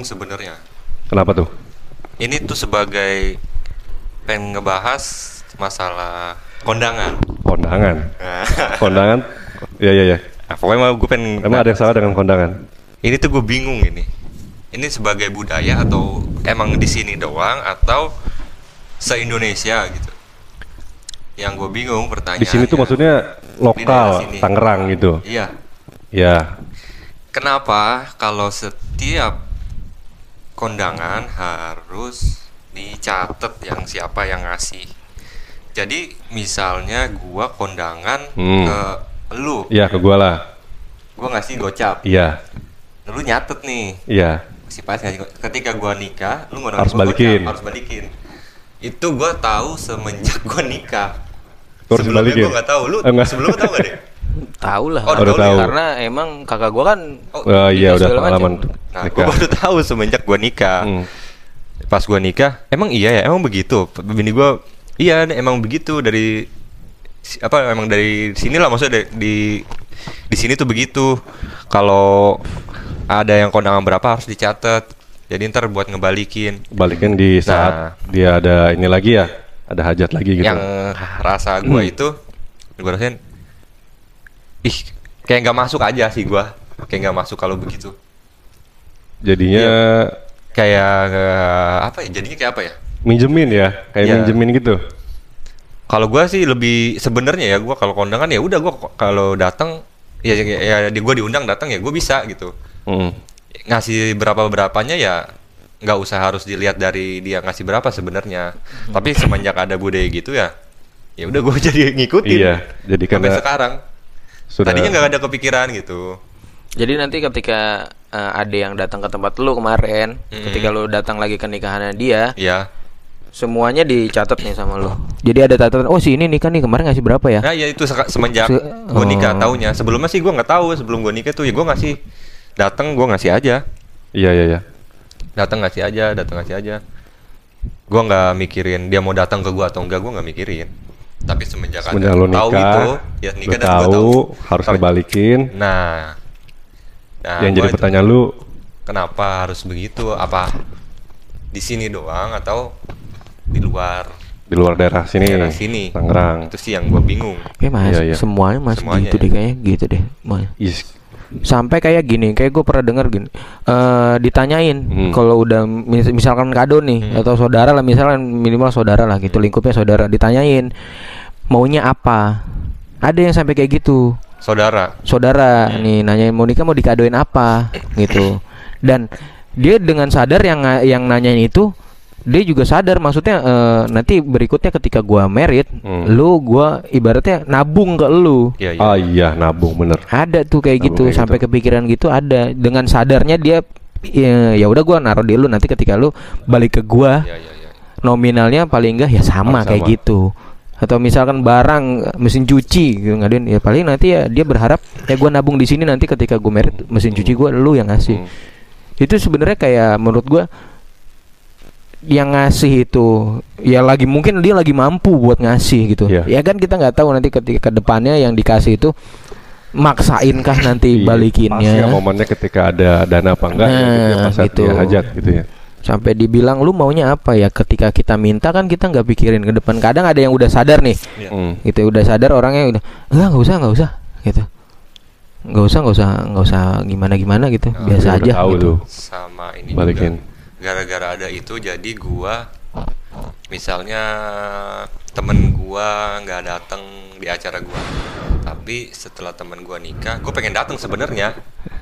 bingung sebenarnya. Kenapa tuh? Ini tuh sebagai pengen ngebahas masalah kondangan. Kondangan. Kondangan. Ya. Nah, pokoknya gue pengen. Emang ada yang salah dengan kondangan? Ini tuh gue bingung ini. Ini sebagai budaya atau emang di sini doang atau se-Indonesia gitu? Yang gue bingung pertanyaan. Di sini tuh maksudnya lokal Tangerang gitu. Iya. Ya. Kenapa kalau setiap kondangan harus dicatat yang siapa yang ngasih? Jadi misalnya gue kondangan ke lu. Iya, ke gue lah. Gue ngasih gocap. Iya. Lu nyatet nih. Iya. Si pas ketika gue nikah, lu harus balikin. Harus balikin. Itu gue tahu semenjak gue nikah. Sebelumnya gue nggak tahu. Lu sebelum tahu nggak deh? Tahu lah. Oh, udah tahu. Karena emang kakak gue kan. Oh iya udah pengalaman. Nah, gue baru tahu semenjak gue nikah. Pas gue nikah, emang iya ya, emang begitu. Bini gue, iya emang begitu dari apa? Emang dari sinilah maksudnya di sini tuh begitu. Kalau ada yang kondangan berapa harus dicatat. Jadi ntar buat ngebalikin di saat dia ada ini lagi ya, ada hajat lagi gitu. Yang rasa gue itu, gue rasain, kayak nggak masuk aja sih gue, kayak nggak masuk kalau begitu. Jadinya kayak apa ya? Jadinya kayak apa ya? Minjemin ya, kayak minjemin gitu. Kalau gue sih lebih sebenarnya ya, gue kalau kondangan ya udah gue kalau datang ya gue diundang datang ya gue bisa gitu. Ngasih berapa-berapanya ya nggak usah harus dilihat dari dia ngasih berapa sebenarnya. Tapi semenjak ada budaya gitu ya udah gue jadi ngikutin. Iya, jadi sampai sekarang. Tadinya nggak ada kepikiran gitu. Jadi nanti ketika ada yang datang ke tempat lu kemarin, ketika lu datang lagi ke nikahannya dia, semuanya dicatat nih sama lu. Jadi ada catatan. Oh si ini nikah nih kemarin ngasih berapa ya? Nah ya itu semenjak gue nikah taunya. Sebelumnya sih gue nggak tahu. Sebelum gue nikah tuh ya gue ngasih. Datang gue ngasih aja. Iya. Datang ngasih aja. Gue nggak mikirin dia mau datang ke gue atau enggak, gue nggak mikirin. Tapi semenjak lo nikah, tahu itu, ya nikah dan gue tahu harus dibalikin. Nah, yang jadi pertanyaan lu, kenapa harus begitu? Apa di sini doang atau di luar? Di luar daerah sini, Tangerang. Itu sih yang gue bingung. Iya. Semuanya masih gitu deh kayaknya, gitu deh. Sampai kayak gini, kayak gue pernah dengar gini, ditanyain kalau udah misalkan kado nih atau saudara lah, misalkan minimal saudara lah gitu, lingkupnya saudara, ditanyain maunya apa, ada yang sampai kayak gitu, saudara nih nanyain mau nikah mau dikadoin apa gitu, dan dia dengan sadar yang nanyain itu dia juga sadar, maksudnya nanti berikutnya ketika gua merit, gua ibaratnya nabung ke lu. Iya. Ah iya, nabung bener. Ada tuh kayak nabung gitu, kayak sampai gitu. Kepikiran gitu ada. Dengan sadarnya dia ya udah gua naruh di lu, nanti ketika lu balik ke gua. Iya. Nominalnya paling enggak ya sama kayak gitu. Atau misalkan barang mesin cuci gitu ngadain ya paling nanti ya dia berharap ya gua nabung di sini, nanti ketika gua merit mesin cuci gua lu yang ngasih. Itu sebenarnya kayak menurut gua yang ngasih itu ya lagi mungkin dia lagi mampu buat ngasih gitu. Ya kan kita nggak tahu nanti ketika kedepannya yang dikasih itu maksainkah nanti balikinnya. Pas ya momennya ketika ada dana apa enggak gitu ya, hajat gitu ya. Sampai dibilang lu maunya apa ya, ketika kita minta kan kita nggak pikirin ke depan. Kadang ada yang udah sadar nih, gitu udah sadar orangnya udah nggak usah gitu. Nggak usah gimana gitu, biasa aja. Gitu. Sama ini balikin. Juga. Gara-gara ada itu jadi gua misalnya temen gua nggak datang di acara gua, tapi setelah temen gua nikah gua pengen datang sebenarnya,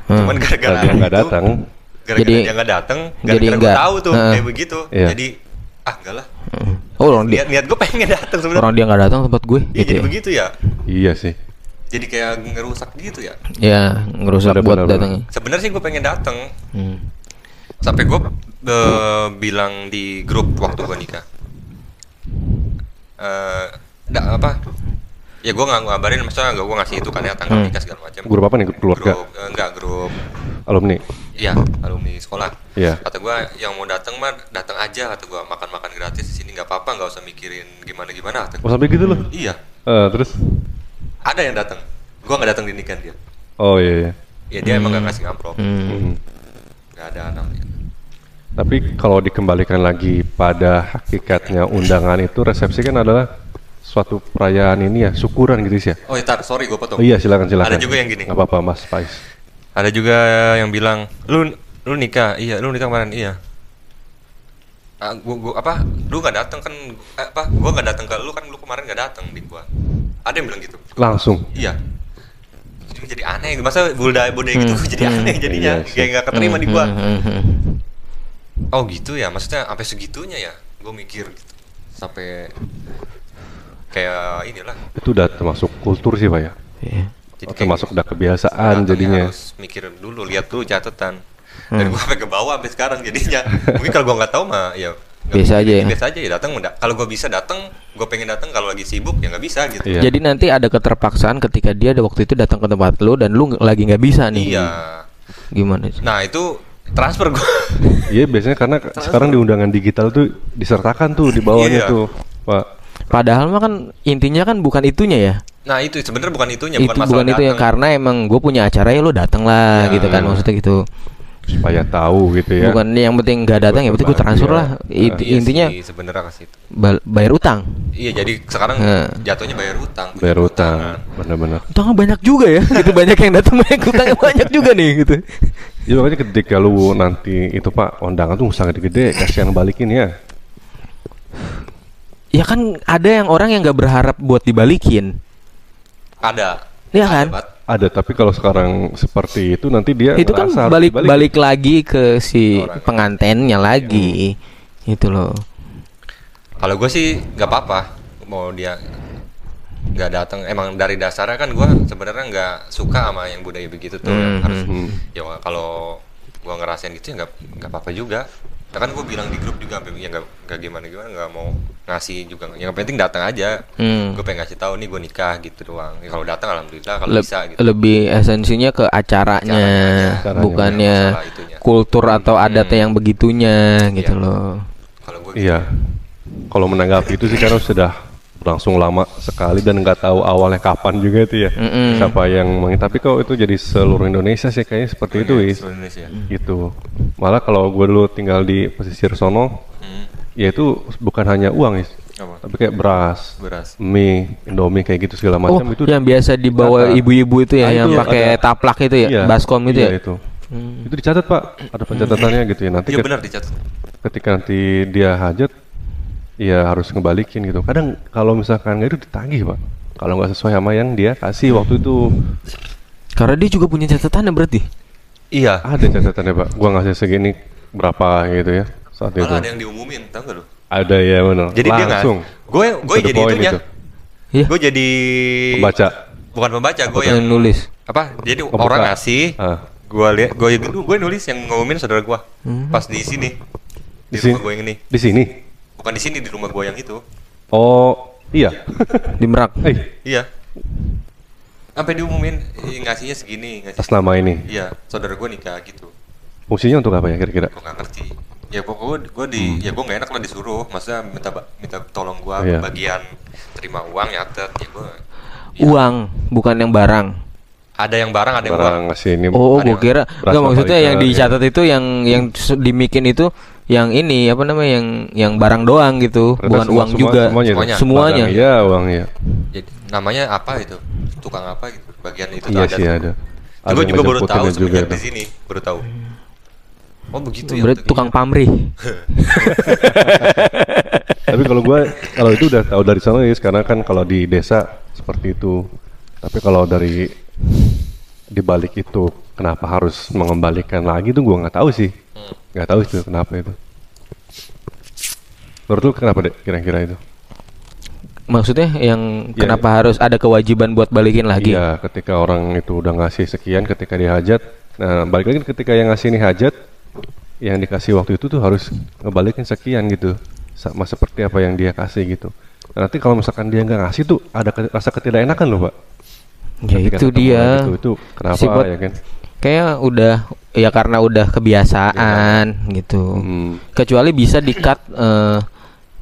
cuman gara-gara dia nggak datang, gara-gara gua tahu tuh kayak begitu, jadi enggak lah. Niat gua pengen datang sebenarnya, orang dia nggak datang tempat gue ya, gitu jadi begitu ya. Iya sih, jadi kayak ngerusak gitu ya. Iya, ngerusak buat datang. Sebenarnya sih gua pengen datang. Sampai gue bilang di grup waktu gue nikah, ya gue nggak ngabarin, maksudnya gue ngasih itu kan ya tanggal nikah segala macam. Grup apa nih, grup keluarga? Grup alumni. Iya, alumni sekolah. Iya. Kata gue yang mau datang mah datang aja, kata gue makan gratis di sini nggak apa-apa, nggak usah mikirin gimana. Oh sampai gitu loh? Iya. Terus? Ada yang datang, gue nggak datang di nikahan dia. Oh iya. Ya dia emang nggak ngasih amplop. Gak ada anak. Tapi kalau dikembalikan lagi pada hakikatnya undangan itu, resepsi kan adalah suatu perayaan ini ya, syukuran gitu sih ya. Oh ya, sorry gue potong. Oh, iya silakan. Ada juga yang gini. Gak apa-apa Mas Faiz. Ada juga yang bilang, lu nikah, iya lu nikah kemarin, iya. Gua apa? Lu gak datang kan? Apa? Gua gak datang ke lu kan? Lu kemarin gak datang di gua. Ada yang bilang gitu. Langsung. Iya. Jadi aneh, masa budaya gitu jadi aneh jadinya, iya, kayak gak keterima di gua. Oh gitu ya, maksudnya sampai segitunya ya? Gua mikir gitu, sampai kayak inilah. Itu udah termasuk kultur sih Pak ya. Iya. Jadi termasuk udah kebiasaan jadinya. Harus mikir dulu, lihat dulu catatan. Dan gue sampai ke bawah sampai sekarang jadinya. Mungkin kalau gue nggak tahu mah ya biasa aja ya datang. Kalau gue bisa datang, gue pengen datang. Kalau lagi sibuk ya nggak bisa gitu. Iya. Jadi nanti ada keterpaksaan ketika dia waktu itu datang ke tempat lu dan lu lagi nggak bisa nih. Iya. Gimana? Nah itu transfer gue. Iya biasanya karena sekarang di undangan digital tuh disertakan tuh di bawahnya tuh Pak. Padahal mah kan intinya kan bukan itunya ya. Nah itu sebenarnya bukan itunya. Bukan itu yang karena emang gue punya acara ya lu datang lah ya, gitu kan maksudnya gitu. Supaya tahu gitu ya. Bukan yang penting nggak datang ya berarti gue transfer lah. Intinya sebenarnya ke situ. Bayar utang. Iya jadi sekarang jatuhnya bayar utang. Bayar utang. Benar-benar. Utangnya banyak juga ya. Gitu banyak yang datang banyak utangnya banyak juga nih gitu. Iya makanya ketika lu nanti itu Pak undangan tuh sangat gede kasihan balikin ya. Ya kan ada yang orang yang nggak berharap buat dibalikin. Ada. Iya kan? Ada tapi kalau sekarang seperti itu nanti dia itu kan balik lagi ke si orang. Pengantennya lagi itu loh. Kalau gue sih nggak apa-apa mau dia nggak datang. Emang dari dasarnya kan gue sebenarnya nggak suka sama yang budaya begitu tuh. Harus ya kalau gue ngerasain gitu ya nggak apa-apa juga. Kan gue bilang di grup juga ya nggak gimana nggak mau ngasih juga yang penting datang aja. Gue pengen ngasih tahu nih gue nikah gitu doang ya, kalau datang alhamdulillah kalau bisa gitu. Lebih esensinya ke acaranya bukannya kultur atau adatnya yang begitunya gitu loh. Kalau gue iya kalau menanggapi itu sih karena sudah berlangsung lama sekali dan nggak tahu awalnya kapan juga itu ya siapa yang tapi kalau itu jadi seluruh Indonesia sih kayaknya seperti itu gitu. Malah kalau gue dulu tinggal di pesisir sono, yaitu bukan hanya uang tapi kayak beras, mie, Indomie kayak gitu segala macam. Itu yang biasa dibawa ibu-ibu itu ya, yang pakai taplak itu ya, baskom gitu ya. Itu dicatat Pak, ada pencatatannya gitu ya nanti. Iya benar dicatat. Ketika nanti dia hajat, ya harus ngebalikin gitu. Kadang kalau misalkan nggak itu ditagih Pak, kalau nggak sesuai sama yang dia kasih waktu itu. Karena dia juga punya catatannya berarti. Iya. Ada catatannya Pak. Gua ngasih segini berapa gitu ya. Saat itu. Ada yang diumumin, tahu nggak lu? Ada ya benar. Jadi langsung. Gue jadi itunya. Iya. Gue jadi pembaca. Bukan pembaca, gue yang nulis. Apa? Jadi orang ngasih. Gue lihat, gue nulis yang ngumumin saudara gue. Pas di sini. Di rumah gue yang ini. Di sini. Bukan di sini, di rumah gue yang itu. Oh iya. Di Merak. Iya. Sampai diumumin ngasihnya segini atas nama ini. Iya, saudara gue nikah gitu. Fungsinya untuk apa ya kira-kira? Gue nggak ngerti. Ya pokoknya gue ya gue nggak enak lah disuruh. Maksudnya minta tolong gue bagian terima uang nyatet ya gue. Ya. Uang bukan yang barang. Ada yang barang, ada yang uang. Oh gue kira nggak maksudnya yang dicatat itu yang dimikin itu yang ini apa namanya yang barang doang gitu. Bukan uang juga. Semuanya. Iya uang ya. Jadi namanya apa itu? Tukang apa gitu bagian itu iya sih ada. Gue juga baru tahu sebenarnya di sini baru tahu. Oh begitu ya. Berarti tukang pamrih. Tapi kalau itu udah tahu dari sana ya. Karena kan kalau di desa seperti itu. Tapi kalau dari dibalik itu kenapa harus mengembalikan lagi tuh gue nggak tahu sih. Nggak tahu itu kenapa itu. Menurut lu kenapa deh kira-kira itu? Maksudnya yang kenapa harus ada kewajiban buat balikin lagi? Iya, ketika orang itu udah ngasih sekian, ketika dihajat, nah balik lagi ketika yang ngasih ini hajat, yang dikasih waktu itu tuh harus ngebalikin sekian gitu, sama seperti apa yang dia kasih gitu. Nah, nanti kalau misalkan dia nggak ngasih tuh ada rasa ketidakenakan loh Pak. Ya ketika itu dia. Gitu, itu kenapa sifat, ya kan? Kayak udah ya karena udah kebiasaan gitu. Kecuali bisa di-cut.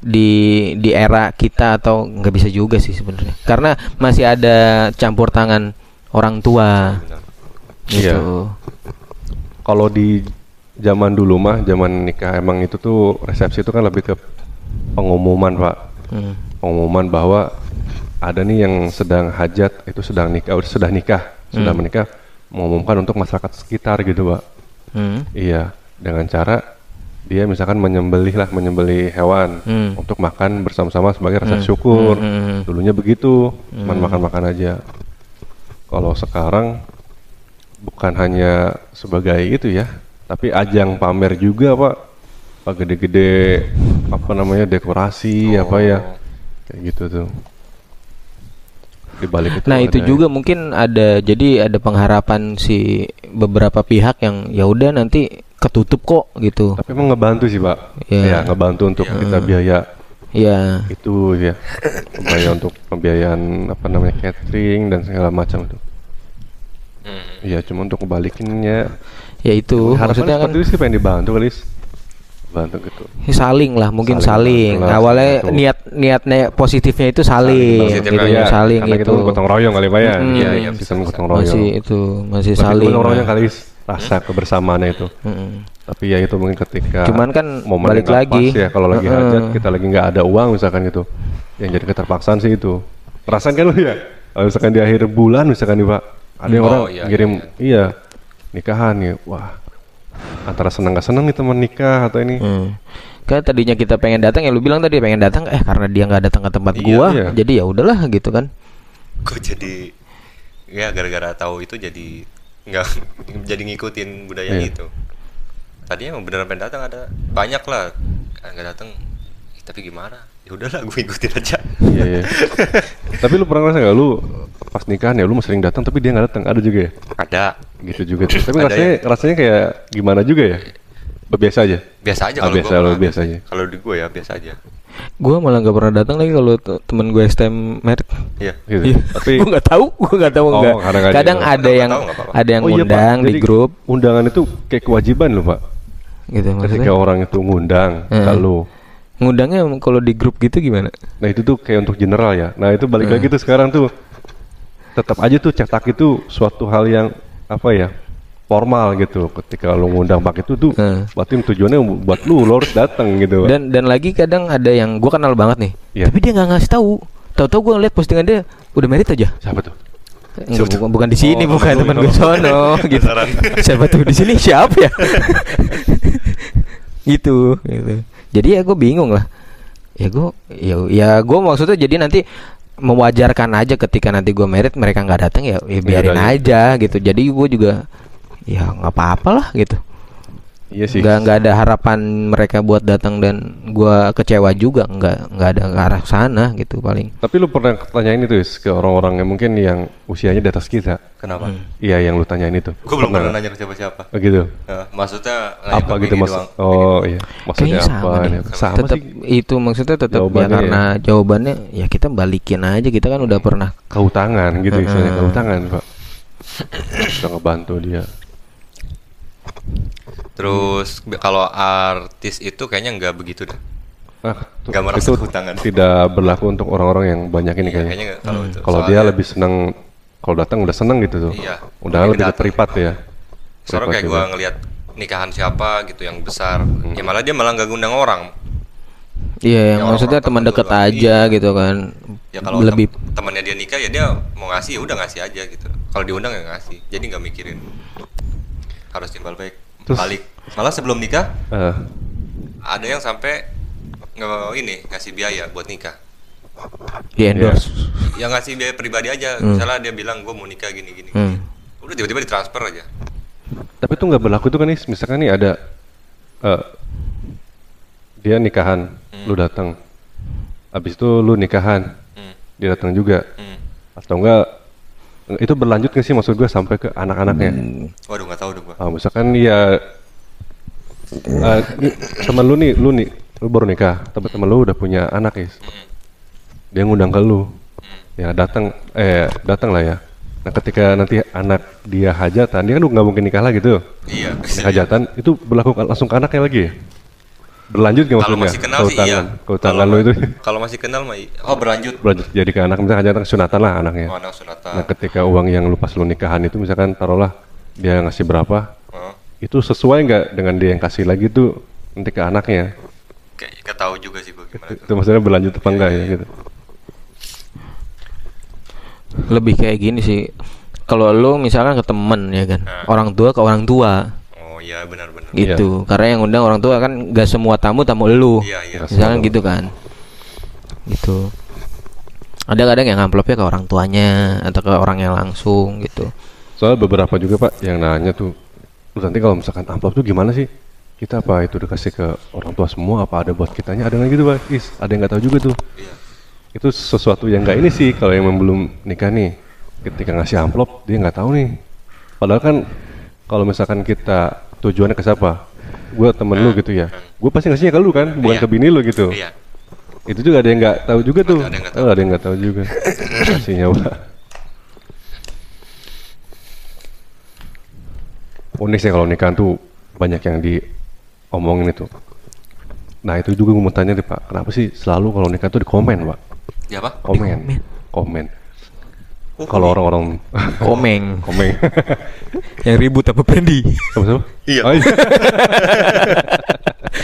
Di era kita atau nggak bisa juga sih sebenarnya karena masih ada campur tangan orang tua gitu. Kalau di zaman dulu mah, zaman nikah emang itu tuh resepsi itu kan lebih ke pengumuman Pak, pengumuman bahwa ada nih yang sedang hajat itu sedang nikah, sudah nikah, sudah menikah, mengumumkan untuk masyarakat sekitar gitu Pak. Iya, dengan cara dia misalkan menyembelih hewan untuk makan bersama-sama sebagai rasa syukur. Dulunya begitu, cuman makan-makan aja. Kalau sekarang bukan hanya sebagai itu ya, tapi ajang pamer juga Pak. Pak gede-gede apa namanya dekorasi apa ya, kayak gitu tuh. Di balik itu. Nah itu juga ya. Mungkin ada, jadi ada pengharapan si beberapa pihak yang ya udah nanti ketutup kok gitu. Tapi emang ngebantu sih Pak. Ya ngebantu untuk kita biaya. Ya. Itu ya. Biaya untuk pembiayaan apa namanya catering dan segala macam itu. Ya cuma untuk kebalikinnya. Ya itu. Harapannya kan itu sih pengen dibantu kali. Bantu gitu. Saling lah, mungkin saling. Awalnya gitu. niatnya positifnya itu saling. Saling gitu. Kita gotong royong kali Pak ya. Iya, sistem gotong royong. Masih itu, masih saling. Gotong royong kali. Rasa kebersamaannya itu, tapi ya itu mungkin ketika cuman kan momen balik lagi ya, kalau lagi hajat kita lagi nggak ada uang misalkan gitu, yang jadi keterpaksaan sih itu. Perasaan kan lu ya, kalau misalkan di akhir bulan misalkan nih Pak, ada orang ngirim nikahan ya, wah antara seneng nggak seneng nih teman nikah atau ini. Kan tadinya kita pengen datang ya, lu bilang tadi pengen datang, karena dia nggak datang ke tempat gua, jadi ya udahlah gitu kan. Gua jadi ya gara-gara tahu itu jadi nggak jadi ngikutin budaya gitu. Tadinya beneran pengen datang, ada banyak lah nggak datang, tapi gimana? Ya udahlah gue ikutin aja. Iya. Tapi lu pernah ngerasa nggak lu pas nikahan ya lu sering datang tapi dia nggak datang? Ada juga ya? Ada. Gitu juga. Tapi rasanya kayak gimana juga ya? Biasa aja. Biasa aja kalau biasa aja. Kalau di gue ya biasa aja. Gue malah nggak pernah datang lagi kalau temen gue STM merit. Iya. Gitu. Tapi gue nggak tahu enggak. Kadang ada yang ngundang di grup. Undangan itu kayak kewajiban loh Pak. Gitu maksudnya. Ketika orang itu ngundang, kalau ngundangnya kalau di grup gitu gimana? Nah itu tuh kayak untuk general ya. Nah itu balik lagi tuh sekarang tuh tetap aja tuh cetak itu suatu hal yang apa ya? Formal gitu. Ketika lo ngundang pakai itu tuh berarti tujuannya buat lo harus datang gitu Pak. Dan lagi kadang ada yang gue kenal banget nih tapi dia nggak ngasih tahu. Tahu-tahu gue ngeliat postingan dia udah merit aja. Siapa tuh? Bukan di sini, bukan teman gue sono gitu. Siapa tuh di sini? Siapa ya? gitu. Jadi ya gue bingung lah. Ya gue maksudnya jadi nanti mewajarkan aja ketika nanti gue merit mereka nggak datang ya biarin aja gitu. Jadi gue juga ya nggak apa-apa lah gitu. Iya sih. Nggak ada harapan mereka buat datang dan gua kecewa juga nggak ada ke arah sana gitu paling. Tapi lu pernah tanyain itu ke orang-orang yang mungkin yang usianya di atas kita? Kenapa? Iya yang lu tanyain itu. Gua belum pernah nanya ke siapa-siapa. Begitu. Maksudnya apa gitu maksud? Oh iya. Maksudnya apa? Sama tetap sih. Itu maksudnya tetap ya karena jawabannya ya kita balikin aja, kita kan udah pernah keutangan gitu, istilahnya keutangan Pak. Kita ngebantu dia. Terus kalau artis itu kayaknya nggak begitu deh. Nggak merasa hutangan. Tidak berlaku untuk orang-orang yang banyak ini kayaknya. Kalau dia lebih senang, kalau datang udah senang gitu tuh. Iya. Udah lebih terlibat ya. Soalnya kayak gue ngelihat nikahan siapa gitu yang besar, ya malah dia malah nggak ngundang orang. Iya, yang maksudnya teman dekat aja gitu kan. Ya kalau lebih temannya dia nikah ya dia mau ngasih ya udah ngasih aja gitu. Kalau diundang ya ngasih. Jadi nggak mikirin harus timbal balik. Malah sebelum nikah ada yang sampai ngasih biaya buat nikah. Di endorse. Ya ngasih biaya pribadi aja. Misalnya dia bilang gue mau nikah gini. Udah tiba-tiba ditransfer aja. Tapi itu nggak berlaku tuh kan nih. Misalkan nih ada dia nikahan, lu datang. Abis itu lu nikahan, dia datang juga. Atau enggak? Itu berlanjut nggak sih maksud gue sampai ke anak-anaknya? Waduh nggak tahu dong gue. Misalkan ya teman lu nih, lu baru nikah, tapi teman lu udah punya anak ya. Dia ngundang ke lu, ya datang lah ya. Nah ketika nanti anak dia hajatan, dia kan nggak mungkin nikah lagi tuh. Iya. Hajatan itu berlaku langsung ke anaknya lagi. Berlanjut nggak maksudnya? Kalau masih kenal sih iya. Keutangan lu itu. Kalau masih kenal mah berlanjut. Jadi ke anak misalkan hajatan sunatan lah anaknya. Oh, anak sunatan. Nah ketika uang yang lu pas lu nikahan itu misalkan taruhlah dia ngasih berapa, itu sesuai nggak dengan dia yang kasih lagi tuh nanti ke anaknya? Kayaknya nggak tahu juga sih bagaimana itu maksudnya berlanjut apa enggak ya gitu. Lebih kayak gini sih, kalau lu misalkan ke temen ya kan, orang tua ke orang tua. Oh iya benar-benar gitu ya. Karena yang undang orang tua kan nggak semua tamu lu ya, ya. Misalkan gitu kan gitu. Ada kadang yang amplopnya ke orang tuanya atau ke orang yang langsung gitu. Soalnya beberapa juga Pak yang nanya tuh, nanti kalau misalkan amplop tuh gimana sih? Kita apa itu dikasih ke orang tua semua, apa ada buat kitanya? Ada lagi tuh Pak, Is, ada yang gak tahu juga tuh. Iya. Itu sesuatu yang gak ini sih, kalau yang belum nikah nih, ketika ngasih amplop dia gak tahu nih. Padahal kan kalau misalkan kita tujuannya ke siapa? Gue temen lu gitu ya, gue pasti ngasihnya ke lu kan, bukan ke bini lu gitu. Iya. Itu juga ada yang nggak tahu juga tuh, ada yang nggak tahu juga kasihnya Pak. Unik sih kalau nikahan tuh banyak yang diomongin itu. Nah itu juga gue mau tanya deh Pak, kenapa sih selalu kalau nikah tuh dikomen Pak? Ya Pak? Komen. Kalau orang-orang komeng. Yang ribut apa Pendi? Sama-sama? Iya. Oh, iya.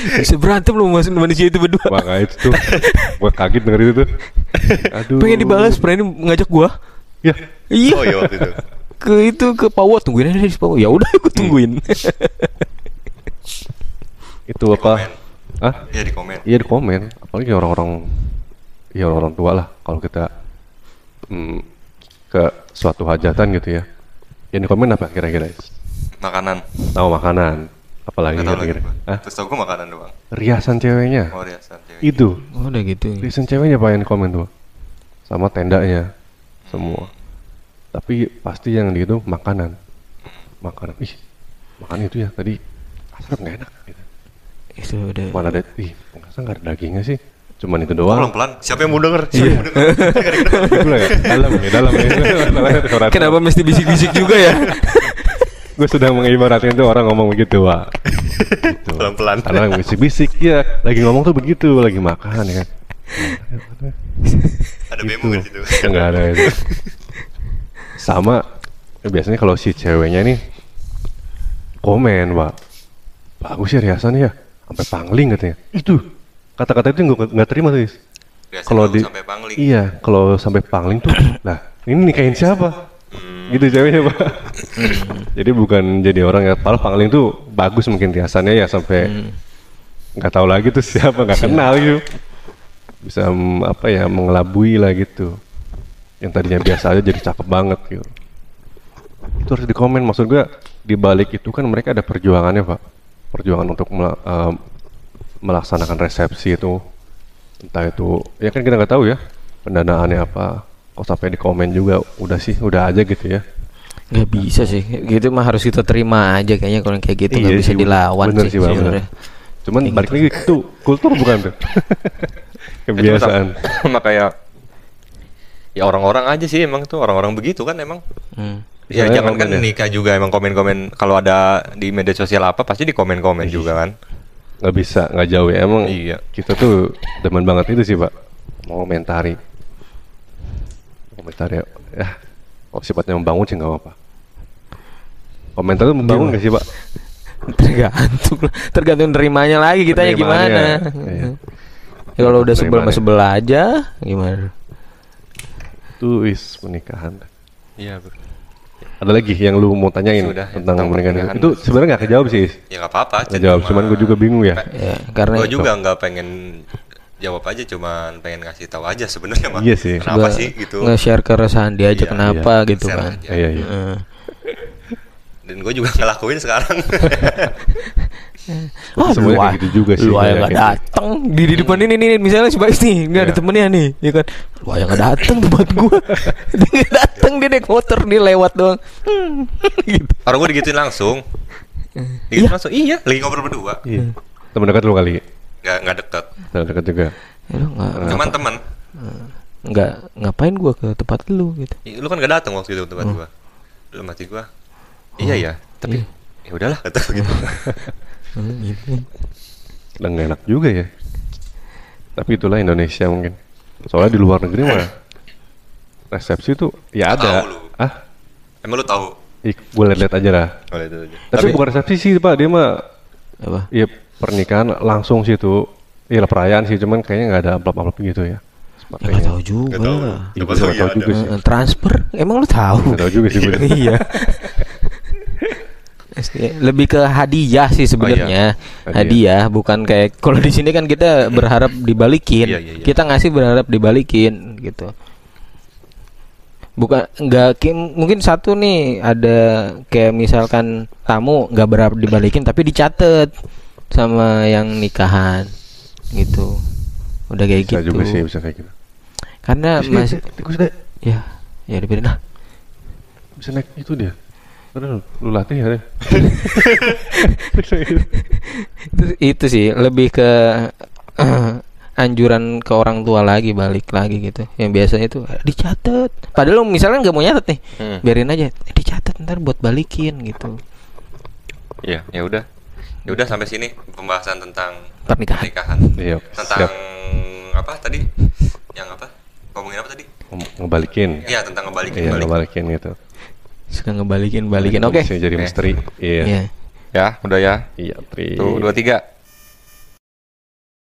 Bisa berantem loh manusia itu berdua. Makanya itu tuh gue kaget dengerin itu tuh. Aduh. Pengen dibalas, Pendi ngajak gue. Ya. Iya. Oh iya waktu itu. Ke Pawa, tungguin aja di Pawa. Ya udah gue tungguin. Itu di apa? Hah? Iya di komen. Iya di komen. Apalagi orang-orang, ya orang tua lah. Kalau kita ke suatu hajatan gitu ya. Yang di komen apa kira-kira? Makanan. Tahu makanan. Apalagi kira-kira. Terus tau gue makanan doang. Riasan ceweknya. Oh riasan ceweknya. Itu. Oh udah gitu. Riasan ceweknya apa yang komen tuh? Sama tendanya, semua. Tapi pasti yang di itu makanan. Makanan. Ih, makan itu ya tadi asap nggak enak. Gitu. Itu udah. Mana ada? Ih, masa nggak ada dagingnya sih? Cuman itu doang. Pelan-pelan. Siapa yang mau denger? Dalam. Kenapa mesti bisik-bisik juga ya? Gue sedang mengibaratkan itu orang ngomong begitu Pak gitu. Pelan-pelan karena bisik-bisik ya, lagi ngomong tuh begitu, lagi makan ya kan ada bemo di situ enggak ada itu sama ya, biasanya kalau si ceweknya nih komen Pak, bagus ya riasannya ya, sampai pangling katanya. Itu kata-kata itu gue nggak terima tuh kalau di iya kalau sampai pangling tuh lah ini nikahin siapa gitu ceweknya Pak. Jadi bukan jadi orang yang paling pangling tuh bagus mungkin riasannya ya sampai nggak tahu lagi tuh siapa, nggak kenal gitu, bisa apa ya mengelabui lah gitu, yang tadinya biasa aja jadi cakep banget gitu. Itu harus dikomen, maksud gue dibalik itu kan mereka ada perjuangannya Pak, perjuangan untuk melaksanakan resepsi itu, entah itu ya kan kita nggak tahu ya pendanaannya apa. Kok sampai di komen juga, udah sih, udah aja gitu ya. Gak bisa sih, gitu mah harus kita terima aja kayaknya kalau kayak gitu, gak bisa dilawan sih sebenarnya. Cuman balik lagi itu kultur bukan tuh, kebiasaan. Makanya ya orang-orang aja sih emang tuh, orang-orang begitu kan emang. Ya jangan kan nikah juga emang komen-komen, kalau ada di media sosial apa pasti di komen-komen juga kan. Gak bisa, gak jauh ya emang. Iya. Kita tuh demen banget itu sih Pak, mau komentari. Komentar ya, kalau sifatnya membangun sih nggak apa-apa. Komentar itu membangun nggak sih Pak? Tergantung nerimanya lagi kita ya gimana. Iya. Ya, kalau udah sebel aja gimana? Tuis pernikahan. Iya. Ada lagi yang lu mau tanyain tentang pernikahan itu sebenarnya nggak kejawab sih. Ya nggak apa-apa. Kejawab, cuman gue juga bingung ya. Gue juga nggak pengen. Jawab aja, cuman pengen ngasih tahu aja sebenarnya Pak. Iya sih. Kenapa sih gitu? Nge-share keresahan dia aja kenapa gitu kan. Iya. Dan gue juga ngelakuin sekarang. Semuanya kayak gitu juga sih. Lu aja gak dateng di depan ini misalnya si Bais nih, gak ada temennya nih, ya kan. Lu aja gak dateng tempat gue. Dia gak dateng, dia naik motor, dia lewat doang. Orang gue digituin langsung. Digituin langsung. Iya, lagi ngobrol berdua. Temen dekat lu kali. Nggak dekat. Nggak dekat juga. Cuman teman. Nggak ngapain gua ke tempat lu gitu. Lu kan nggak datang waktu itu ke tempat gua. Lu mati gua. Iya ya. Tapi ya udahlah kata gitu. Nggak enak juga ya. Tapi itulah Indonesia mungkin. Soalnya di luar negeri mah resepsi tuh ya ada. Emang lu tahu? Gue lihat aja lah. Tapi bukan resepsi sih Pak, dia mah apa? Iya pernikahan langsung sih itu. Iya perayaan sih, cuman kayaknya nggak ada amplop-amplop gitu ya. Ya, gak tahu juga. Gak tahu juga sih. Transfer? Emang lu tahu? Gak tahu juga sih. Iya. Lebih ke hadiah sih sebenarnya. Oh, iya. Hadiah, bukan kayak kalau di sini kan kita berharap dibalikin. Iya. Kita ngasih berharap dibalikin gitu. Bukan nggak mungkin satu nih ada kayak misalkan tamu nggak berharap dibalikin tapi dicatat sama yang nikahan gitu. Udah kayak bisa gitu. Juga sih bisa kayak gitu. Karena masih ya diberi nah. Bisa naik itu dia. Padahal lu latih ya. Terus itu sih lebih ke anjuran ke orang tua lagi balik lagi gitu. Yang biasanya itu dicatat. Padahal lu misalnya enggak mau nyatet nih. Biarin aja. Dicatat ntar buat balikin gitu. Iya, ya udah. Ya udah sampai sini pembahasan tentang pernikahan. Yep, tentang siap. Apa tadi? Yang apa? Ngomongin apa tadi? Ngebalikin. Iya, tentang ngebalikin. Iya, ngebalikin gitu. Suka ngebalikin, balikin. Oke. Jadi misteri. Iya. Ya, udah ya. Iya, 3. Tuh, 2 3.